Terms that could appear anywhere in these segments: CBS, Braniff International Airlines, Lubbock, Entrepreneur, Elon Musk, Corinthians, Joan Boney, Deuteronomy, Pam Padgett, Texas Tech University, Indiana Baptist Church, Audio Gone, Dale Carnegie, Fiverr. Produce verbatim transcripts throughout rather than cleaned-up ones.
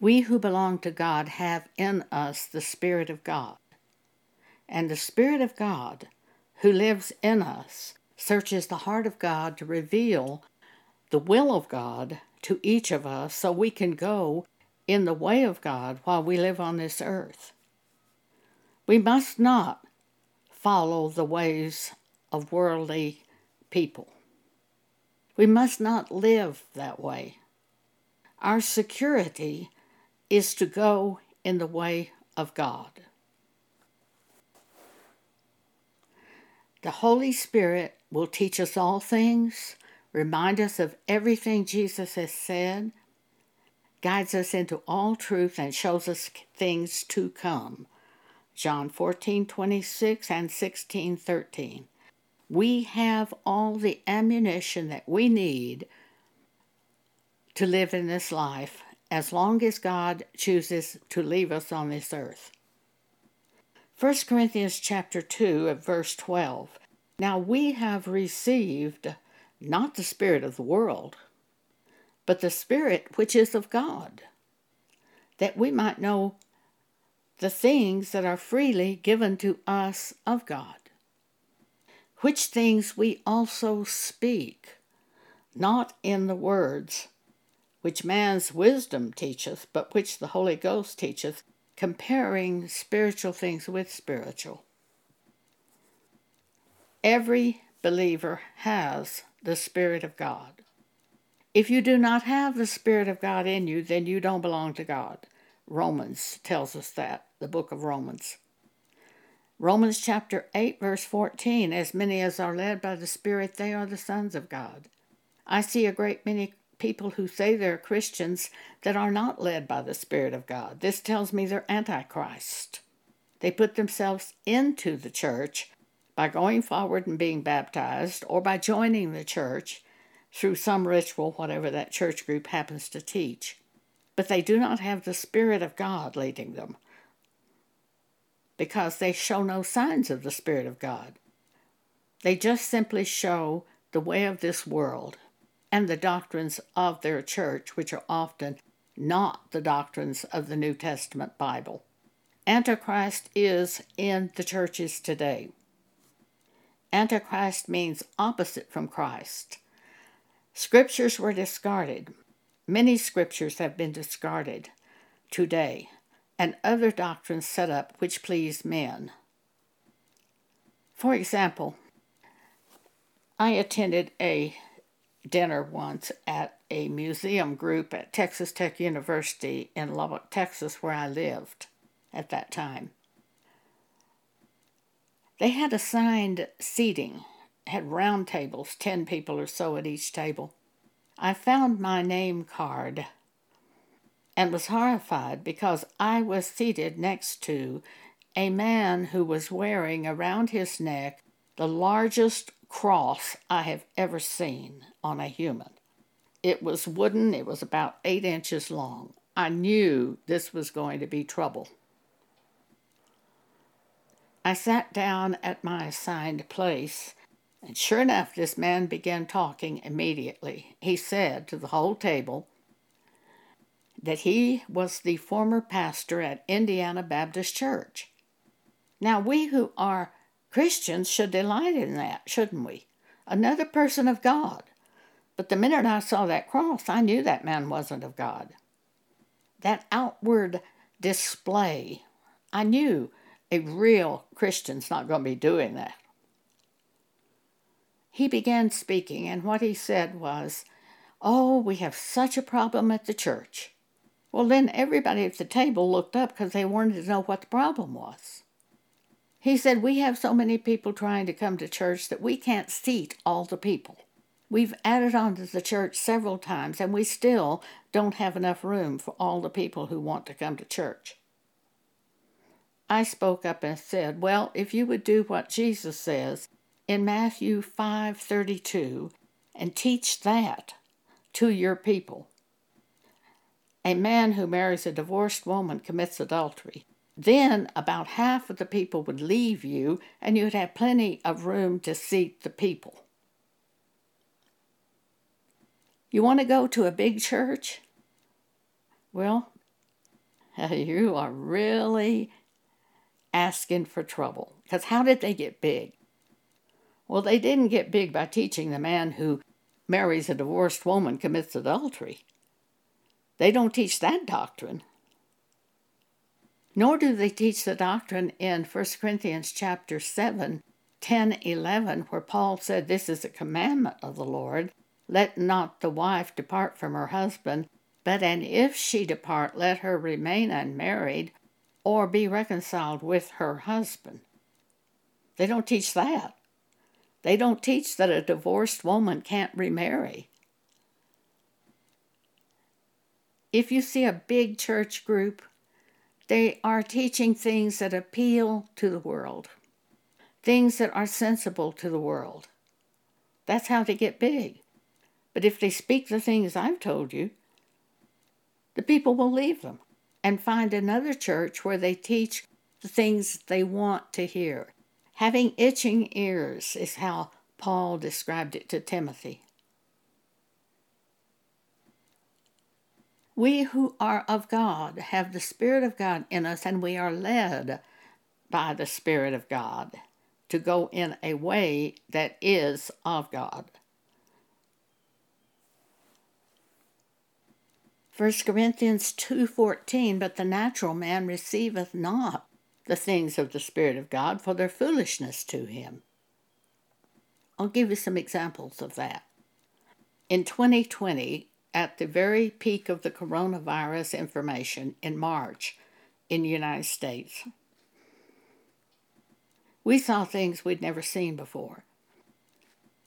We who belong to God have in us the Spirit of God. And the Spirit of God, who lives in us, searches the heart of God to reveal the will of God to each of us so we can go in the way of God while we live on this earth. We must not follow the ways of worldly people. We must not live that way. Our security is to go in the way of God. The Holy Spirit will teach us all things, remind us of everything Jesus has said, guides us into all truth, and shows us things to come. John fourteen twenty-six and sixteen thirteen. We have all the ammunition that we need to live in this life as long as God chooses to leave us on this earth. First Corinthians chapter two at verse twelve. Now we have received not the spirit of the world, but the Spirit which is of God, that we might know the things that are freely given to us of God, which things we also speak, not in the words which man's wisdom teacheth, but which the Holy Ghost teacheth, comparing spiritual things with spiritual. Every believer has the Spirit of God. If you do not have the Spirit of God in you, then you don't belong to God. Romans tells us that, the book of Romans. Romans chapter eight, verse fourteen, as many as are led by the Spirit, they are the sons of God. I see a great many people who say they're Christians that are not led by the Spirit of God. This tells me they're antichrist. They put themselves into the church by going forward and being baptized, or by joining the church through some ritual, whatever that church group happens to teach. But they do not have the Spirit of God leading them, because they show no signs of the Spirit of God. They just simply show the way of this world and the doctrines of their church, which are often not the doctrines of the New Testament Bible. Antichrist is in the churches today. Antichrist means opposite from Christ. Scriptures were discarded. Many scriptures have been discarded today, and other doctrines set up which please men. For example, I attended a dinner once at a museum group at Texas Tech University in Lubbock, Texas, where I lived at that time. They had assigned seating, had round tables, ten people or so at each table. I found my name card and was horrified because I was seated next to a man who was wearing around his neck the largest cross I have ever seen on a human. It was wooden. It was about eight inches long. I knew this was going to be trouble. I sat down at my assigned place, and sure enough, this man began talking immediately. He said to the whole table that he was the former pastor at Indiana Baptist Church. Now, we who are Christians should delight in that, shouldn't we? Another person of God. But the minute I saw that cross, I knew that man wasn't of God. That outward display, I knew a real Christian's not going to be doing that. He began speaking, and what he said was, "Oh, we have such a problem at the church." Well, then everybody at the table looked up because they wanted to know what the problem was. He said, "We have so many people trying to come to church that we can't seat all the people. We've added on to the church several times, and we still don't have enough room for all the people who want to come to church." I spoke up and said, "Well, if you would do what Jesus says in Matthew five thirty-two and teach that to your people. A man who marries a divorced woman commits adultery. Then about half of the people would leave you, and you would have plenty of room to seat the people. You want to go to a big church? Well, you are really asking for trouble. Because how did they get big? Well, they didn't get big by teaching the man who marries a divorced woman commits adultery. They don't teach that doctrine. Nor do they teach the doctrine in First Corinthians chapter seven, ten, eleven, where Paul said, "This is a commandment of the Lord. Let not the wife depart from her husband, but and if she depart, let her remain unmarried or be reconciled with her husband." They don't teach that. They don't teach that a divorced woman can't remarry. If you see a big church group, they are teaching things that appeal to the world, things that are sensible to the world. That's how they get big. But if they speak the things I've told you, the people will leave them and find another church where they teach the things they want to hear. Having itching ears is how Paul described it to Timothy. We who are of God have the Spirit of God in us, and we are led by the Spirit of God to go in a way that is of God. First Corinthians two fourteen, "But the natural man receiveth not the things of the Spirit of God, for their foolishness to him." I'll give you some examples of that. In twenty twenty, at the very peak of the coronavirus information in March in the United States, we saw things we'd never seen before.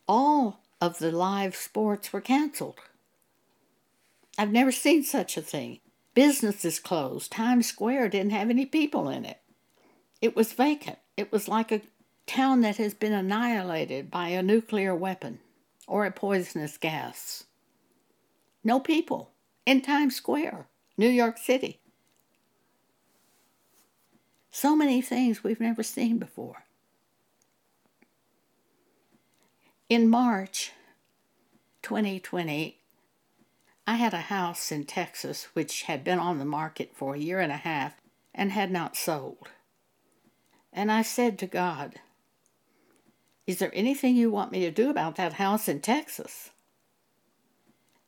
All of the live sports were canceled. I've never seen such a thing. Businesses closed. Times Square didn't have any people in it. It was vacant. It was like a town that has been annihilated by a nuclear weapon or a poisonous gas. No people in Times Square, New York City. So many things we've never seen before. In March twenty twenty, I had a house in Texas which had been on the market for a year and a half and had not sold. And I said to God, "Is there anything you want me to do about that house in Texas?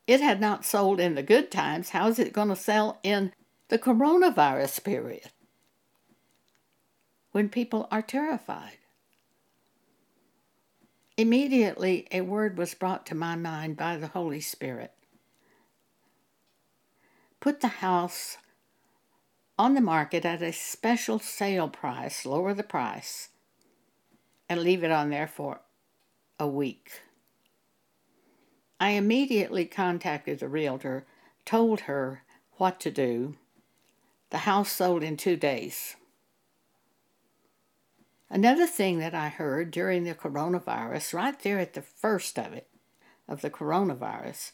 It had not sold in the good times. How is it going to sell in the coronavirus period, when people are terrified?" Immediately, a word was brought to my mind by the Holy Spirit. Put the house on the market at a special sale price, lower the price, and leave it on there for a week. I immediately contacted the realtor, told her what to do. The house sold in two days. Another thing that I heard during the coronavirus, right there at the first of it, of the coronavirus,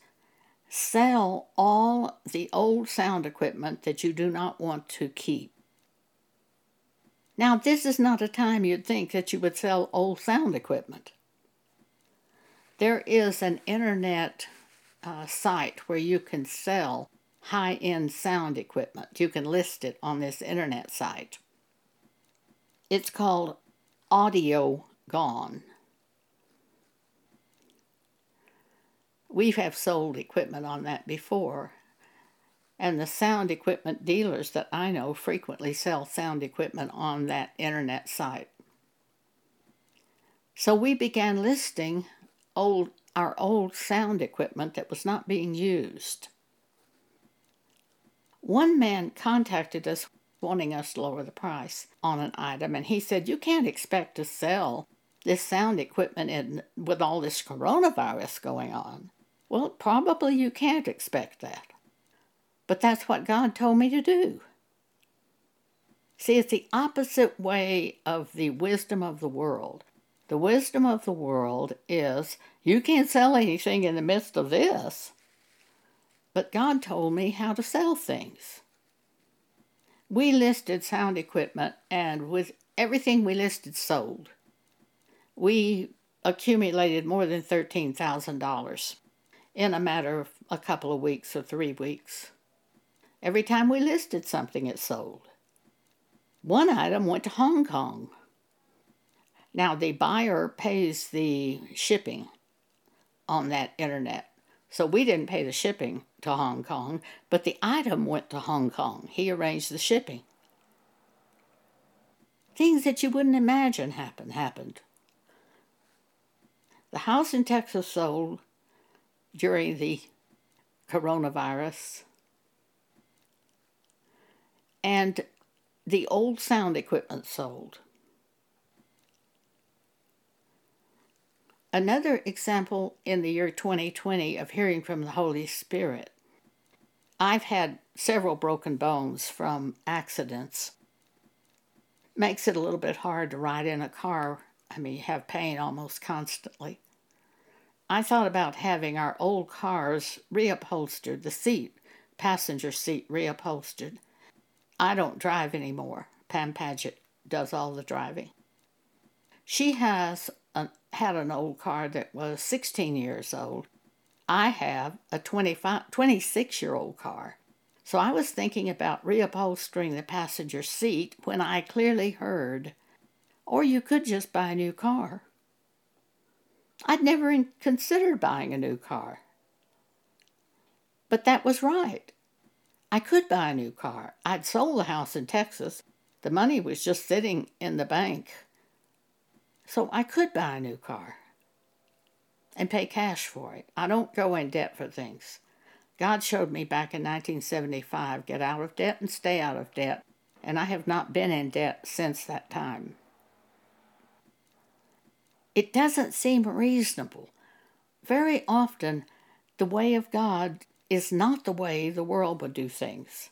sell all the old sound equipment that you do not want to keep. Now, this is not a time you'd think that you would sell old sound equipment. There is an internet uh, site where you can sell high-end sound equipment. You can list it on this internet site. It's called Audio Gone. We have sold equipment on that before, and the sound equipment dealers that I know frequently sell sound equipment on that internet site. So we began listing old our old sound equipment that was not being used. One man contacted us wanting us to lower the price on an item, and he said, "You can't expect to sell this sound equipment in, with all this coronavirus going on." Well, probably you can't expect that. But that's what God told me to do. See, it's the opposite way of the wisdom of the world. The wisdom of the world is, you can't sell anything in the midst of this. But God told me how to sell things. We listed sound equipment, and with everything we listed sold. We accumulated more than thirteen thousand dollars in a matter of a couple of weeks or three weeks. Every time we listed something, it sold. One item went to Hong Kong. Now, the buyer pays the shipping on that internet. So we didn't pay the shipping to Hong Kong, but the item went to Hong Kong. He arranged the shipping. Things that you wouldn't imagine happened, happened. The house in Texas sold during the coronavirus. And the old sound equipment sold. Another example in the year twenty twenty of hearing from the Holy Spirit. I've had several broken bones from accidents. Makes it a little bit hard to ride in a car. I mean, you have pain almost constantly. I thought about having our old cars reupholstered, the seat, passenger seat reupholstered. I don't drive anymore. Pam Padgett does all the driving. She has an, had an old car that was sixteen years old. I have a twenty-five, twenty-six-year-old car. So I was thinking about reupholstering the passenger seat when I clearly heard, or you could just buy a new car. I'd never considered buying a new car. But that was right. I could buy a new car. I'd sold the house in Texas. The money was just sitting in the bank. So I could buy a new car and pay cash for it. I don't go in debt for things. God showed me back in nineteen seventy-five, get out of debt and stay out of debt. And I have not been in debt since that time. It doesn't seem reasonable. Very often, the way of God is not the way the world would do things.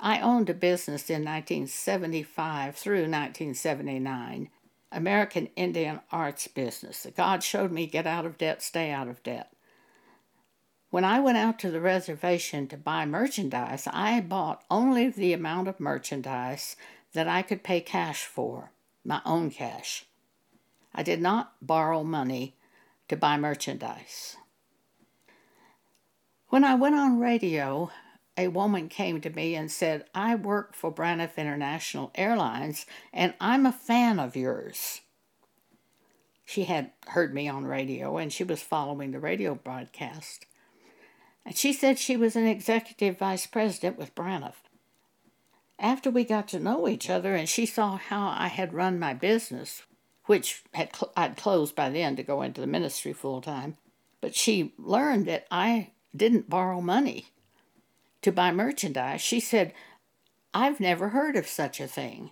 I owned a business in nineteen seventy-five through nineteen seventy-nine, American Indian Arts business. God showed me get out of debt, stay out of debt. When I went out to the reservation to buy merchandise, I bought only the amount of merchandise that I could pay cash for, my own cash. I did not borrow money to buy merchandise. When I went on radio, a woman came to me and said, I work for Braniff International Airlines, and I'm a fan of yours. She had heard me on radio, and she was following the radio broadcast. And she said she was an executive vice president with Braniff. After we got to know each other, and she saw how I had run my business, which had cl- I'd closed by then to go into the ministry full-time, but she learned that I didn't borrow money to buy merchandise. She said, I've never heard of such a thing.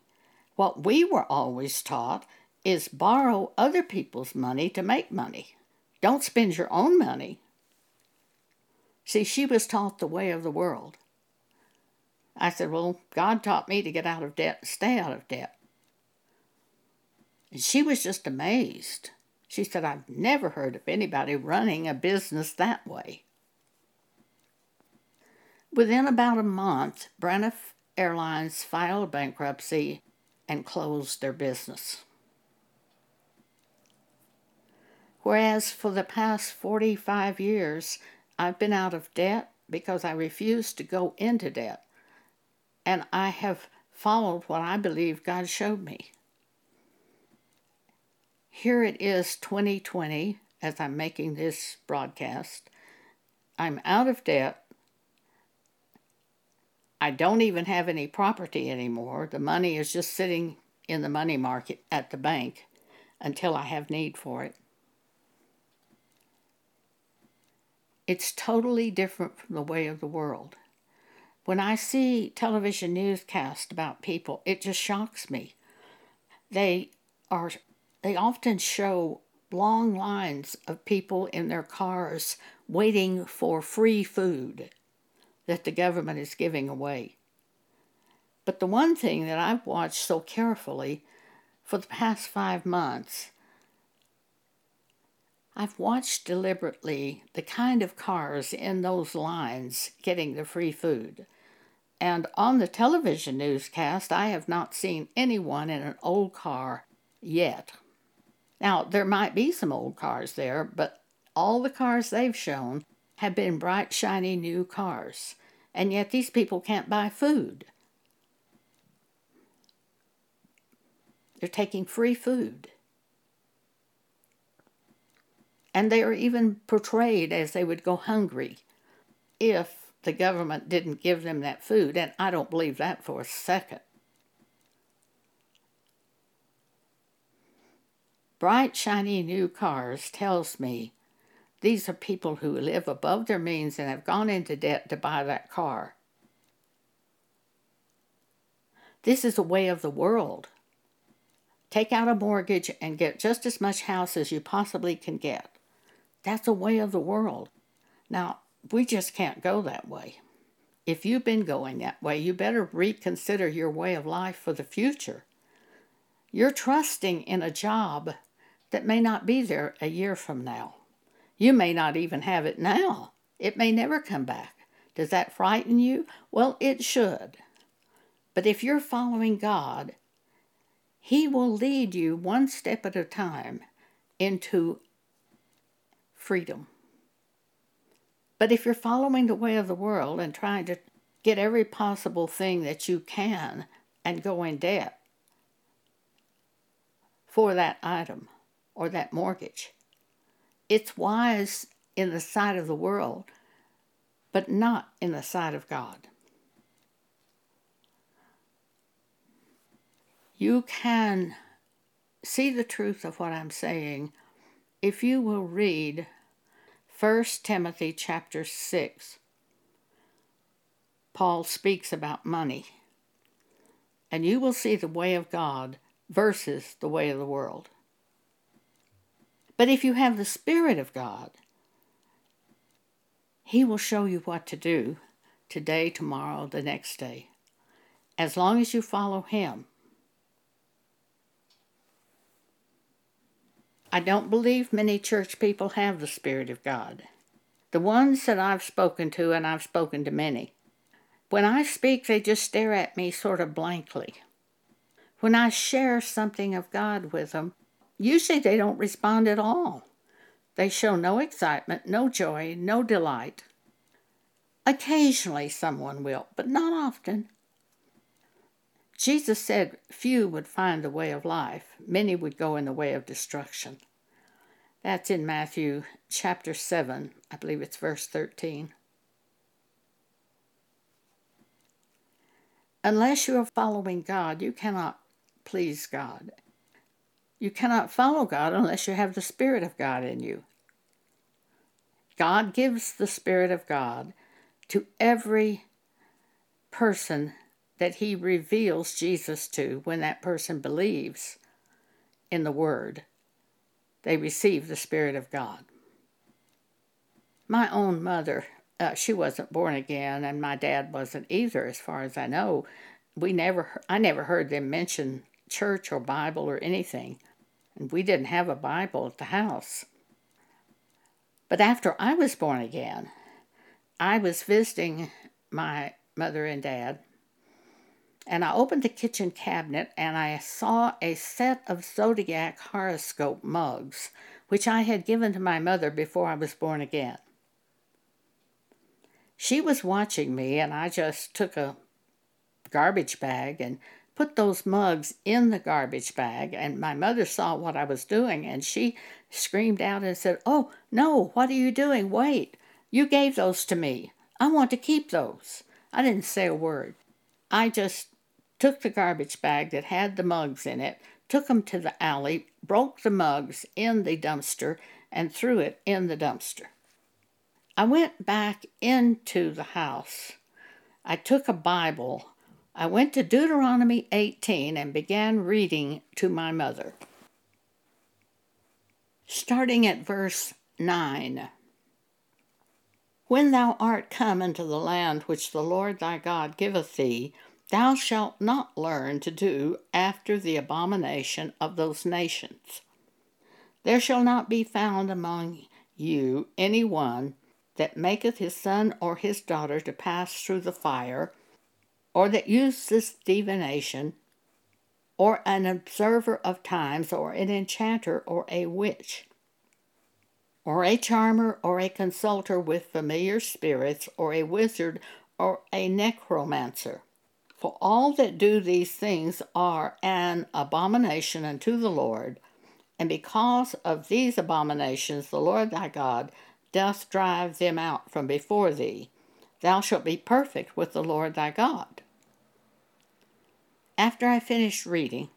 What we were always taught is borrow other people's money to make money. Don't spend your own money. See, she was taught the way of the world. I said, well, God taught me to get out of debt and stay out of debt. And she was just amazed. She said, I've never heard of anybody running a business that way. Within about a month, Braniff Airlines filed bankruptcy and closed their business. Whereas for the past forty-five years, I've been out of debt because I refused to go into debt, and I have followed what I believe God showed me. Here it is, twenty twenty, as I'm making this broadcast. I'm out of debt. I don't even have any property anymore. The money is just sitting in the money market at the bank until I have need for it. It's totally different from the way of the world. When I see television newscasts about people, it just shocks me. They are they often show long lines of people in their cars waiting for free food that the government is giving away. But the one thing that I've watched so carefully for the past five months, I've watched deliberately the kind of cars in those lines getting the free food. And on the television newscast, I have not seen anyone in an old car yet. Now, there might be some old cars there, but all the cars they've shown have been bright, shiny new cars, and yet these people can't buy food. They're taking free food. And they are even portrayed as they would go hungry if the government didn't give them that food, and I don't believe that for a second. Bright, shiny new cars tells me these are people who live above their means and have gone into debt to buy that car. This is the way of the world. Take out a mortgage and get just as much house as you possibly can get. That's the way of the world. Now, we just can't go that way. If you've been going that way, you better reconsider your way of life for the future. You're trusting in a job that may not be there a year from now. You may not even have it now. It may never come back. Does that frighten you? Well, it should. But if you're following God, He will lead you one step at a time into freedom. But if you're following the way of the world and trying to get every possible thing that you can and go in debt for that item or that mortgage, it's wise in the sight of the world, but not in the sight of God. You can see the truth of what I'm saying if you will read First Timothy chapter six. Paul speaks about money. And you will see the way of God versus the way of the world. But if you have the Spirit of God, He will show you what to do today, tomorrow, the next day, as long as you follow Him. I don't believe many church people have the Spirit of God. The ones that I've spoken to, and I've spoken to many, when I speak, they just stare at me sort of blankly. When I share something of God with them, usually they don't respond at all. They show no excitement, no joy, no delight. Occasionally someone will, but not often. Jesus said few would find the way of life. Many would go in the way of destruction. That's in Matthew chapter seven. I believe it's verse thirteen. Unless you are following God, you cannot please God. You cannot follow God unless you have the Spirit of God in you. God gives the Spirit of God to every person that He reveals Jesus to when that person believes in the Word. They receive the Spirit of God. My own mother, uh, she wasn't born again, and my dad wasn't either, as far as I know. We never, I never heard them mention church or Bible or anything. And we didn't have a Bible at the house. But after I was born again, I was visiting my mother and dad, and I opened the kitchen cabinet and I saw a set of Zodiac horoscope mugs, which I had given to my mother before I was born again. She was watching me, and I just took a garbage bag and put those mugs in the garbage bag, and my mother saw what I was doing, and she screamed out and said, "Oh, no, what are you doing? Wait, you gave those to me. I want to keep those." I didn't say a word. I just took the garbage bag that had the mugs in it, took them to the alley, broke the mugs in the dumpster, and threw it in the dumpster. I went back into the house. I took a Bible. I went to Deuteronomy eighteen and began reading to my mother, starting at verse nine. "When thou art come into the land which the Lord thy God giveth thee, thou shalt not learn to do after the abomination of those nations. There shall not be found among you any one that maketh his son or his daughter to pass through the fire, or that useth divination, or an observer of times, or an enchanter, or a witch, or a charmer, or a consulter with familiar spirits, or a wizard, or a necromancer. For all that do these things are an abomination unto the Lord, and because of these abominations the Lord thy God doth drive them out from before thee. Thou shalt be perfect with the Lord thy God. After I finished reading,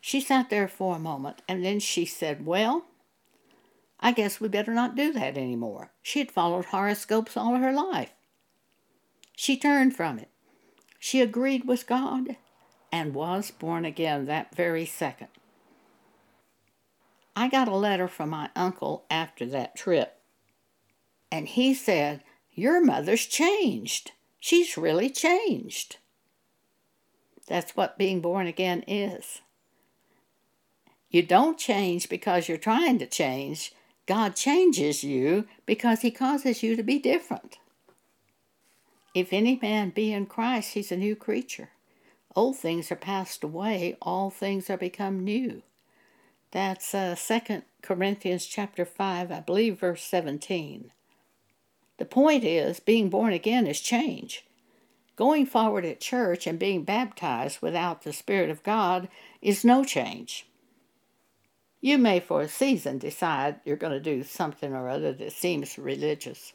she sat there for a moment, and then she said, well, I guess we better not do that anymore. She had followed horoscopes all her life. She turned from it. She agreed with God and was born again that very second. I got a letter from my uncle after that trip, and he said, your mother's changed. She's really changed. That's what being born again is. You don't change because you're trying to change. God changes you because he causes you to be different. If any man be in Christ, he's a new creature. Old things are passed away. All things are become new. That's uh, Second Corinthians chapter five, I believe, verse seventeen. The point is, being born again is change. Going forward at church and being baptized without the Spirit of God is no change. You may for a season decide you're going to do something or other that seems religious,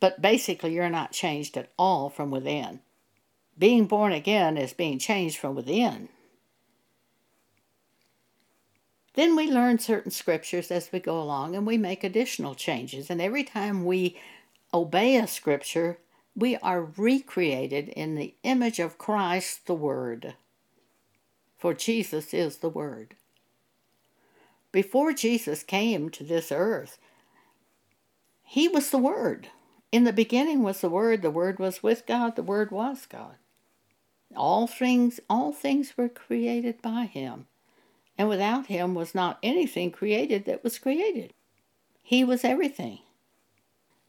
but basically you're not changed at all from within. Being born again is being changed from within. Then we learn certain scriptures as we go along, and we make additional changes. And every time we obey a scripture, we are recreated in the image of Christ, the Word. For Jesus is the Word. Before Jesus came to this earth, he was the Word. In the beginning was the Word, the Word was with God, the Word was God. All things, all things were created by him, and without him was not anything created that was created. He was everything,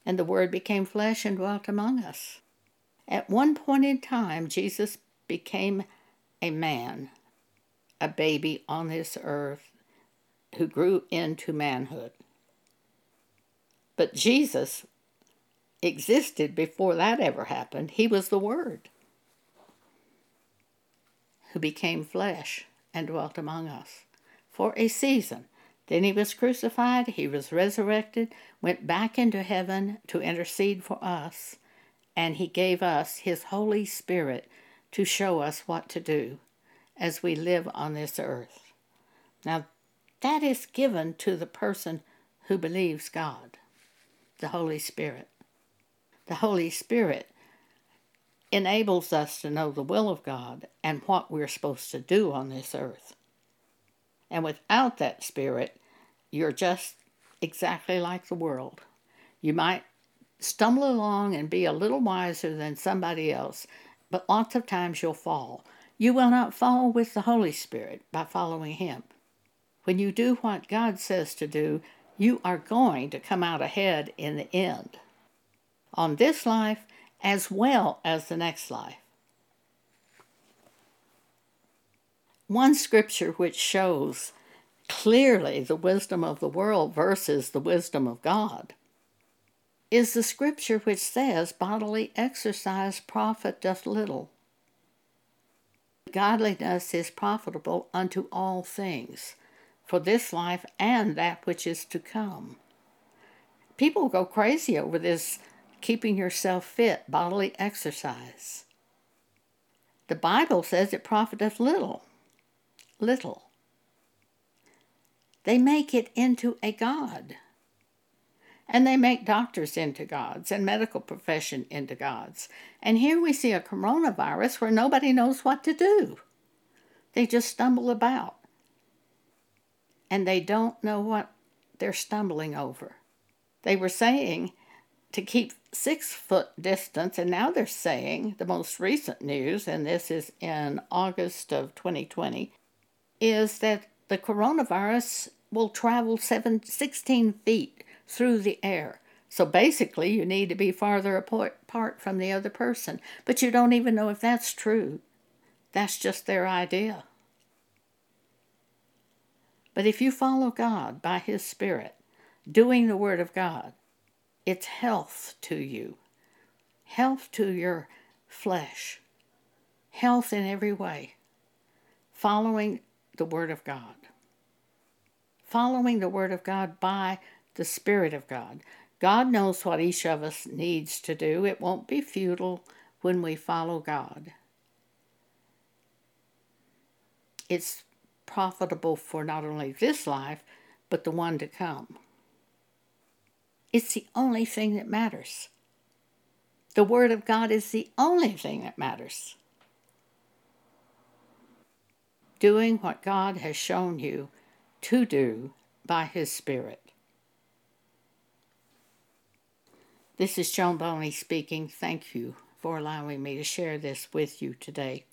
and the Word became flesh and dwelt among us. At one point in time, Jesus became a man, a baby on this earth, who grew into manhood. But Jesus existed before that ever happened. He was the Word who became flesh and dwelt among us for a season. Then he was crucified, he was resurrected, went back into heaven to intercede for us, and he gave us his Holy Spirit to show us what to do as we live on this earth. Now, that is given to the person who believes God, the Holy Spirit. The Holy Spirit enables us to know the will of God and what we're supposed to do on this earth. And without that Spirit, you're just exactly like the world. You might stumble along and be a little wiser than somebody else, but lots of times you'll fall. You will not fall with the Holy Spirit by following him. When you do what God says to do, you are going to come out ahead in the end, on this life as well as the next life. One scripture which shows clearly the wisdom of the world versus the wisdom of God is the scripture which says, bodily exercise profiteth little. Godliness is profitable unto all things, for this life and that which is to come. People go crazy over this keeping yourself fit, bodily exercise. The Bible says it profiteth little. Little. They make it into a god. And they make doctors into gods and medical profession into gods. And here we see a coronavirus where nobody knows what to do. They just stumble about. And they don't know what they're stumbling over. They were saying to keep six-foot distance, and now they're saying, the most recent news, and this is in August of twenty twenty, is that the coronavirus will travel seven, sixteen feet through the air. So basically, you need to be farther apart from the other person. But you don't even know if that's true. That's just their idea. But if you follow God by his Spirit, doing the Word of God. It's health to you, health to your flesh, health in every way, following the Word of God. Following the Word of God by the Spirit of God. God knows what each of us needs to do. It won't be futile when we follow God. It's profitable for not only this life, but the one to come. It's the only thing that matters. The Word of God is the only thing that matters. Doing what God has shown you to do by His Spirit. This is Joan Boney speaking. Thank you for allowing me to share this with you today.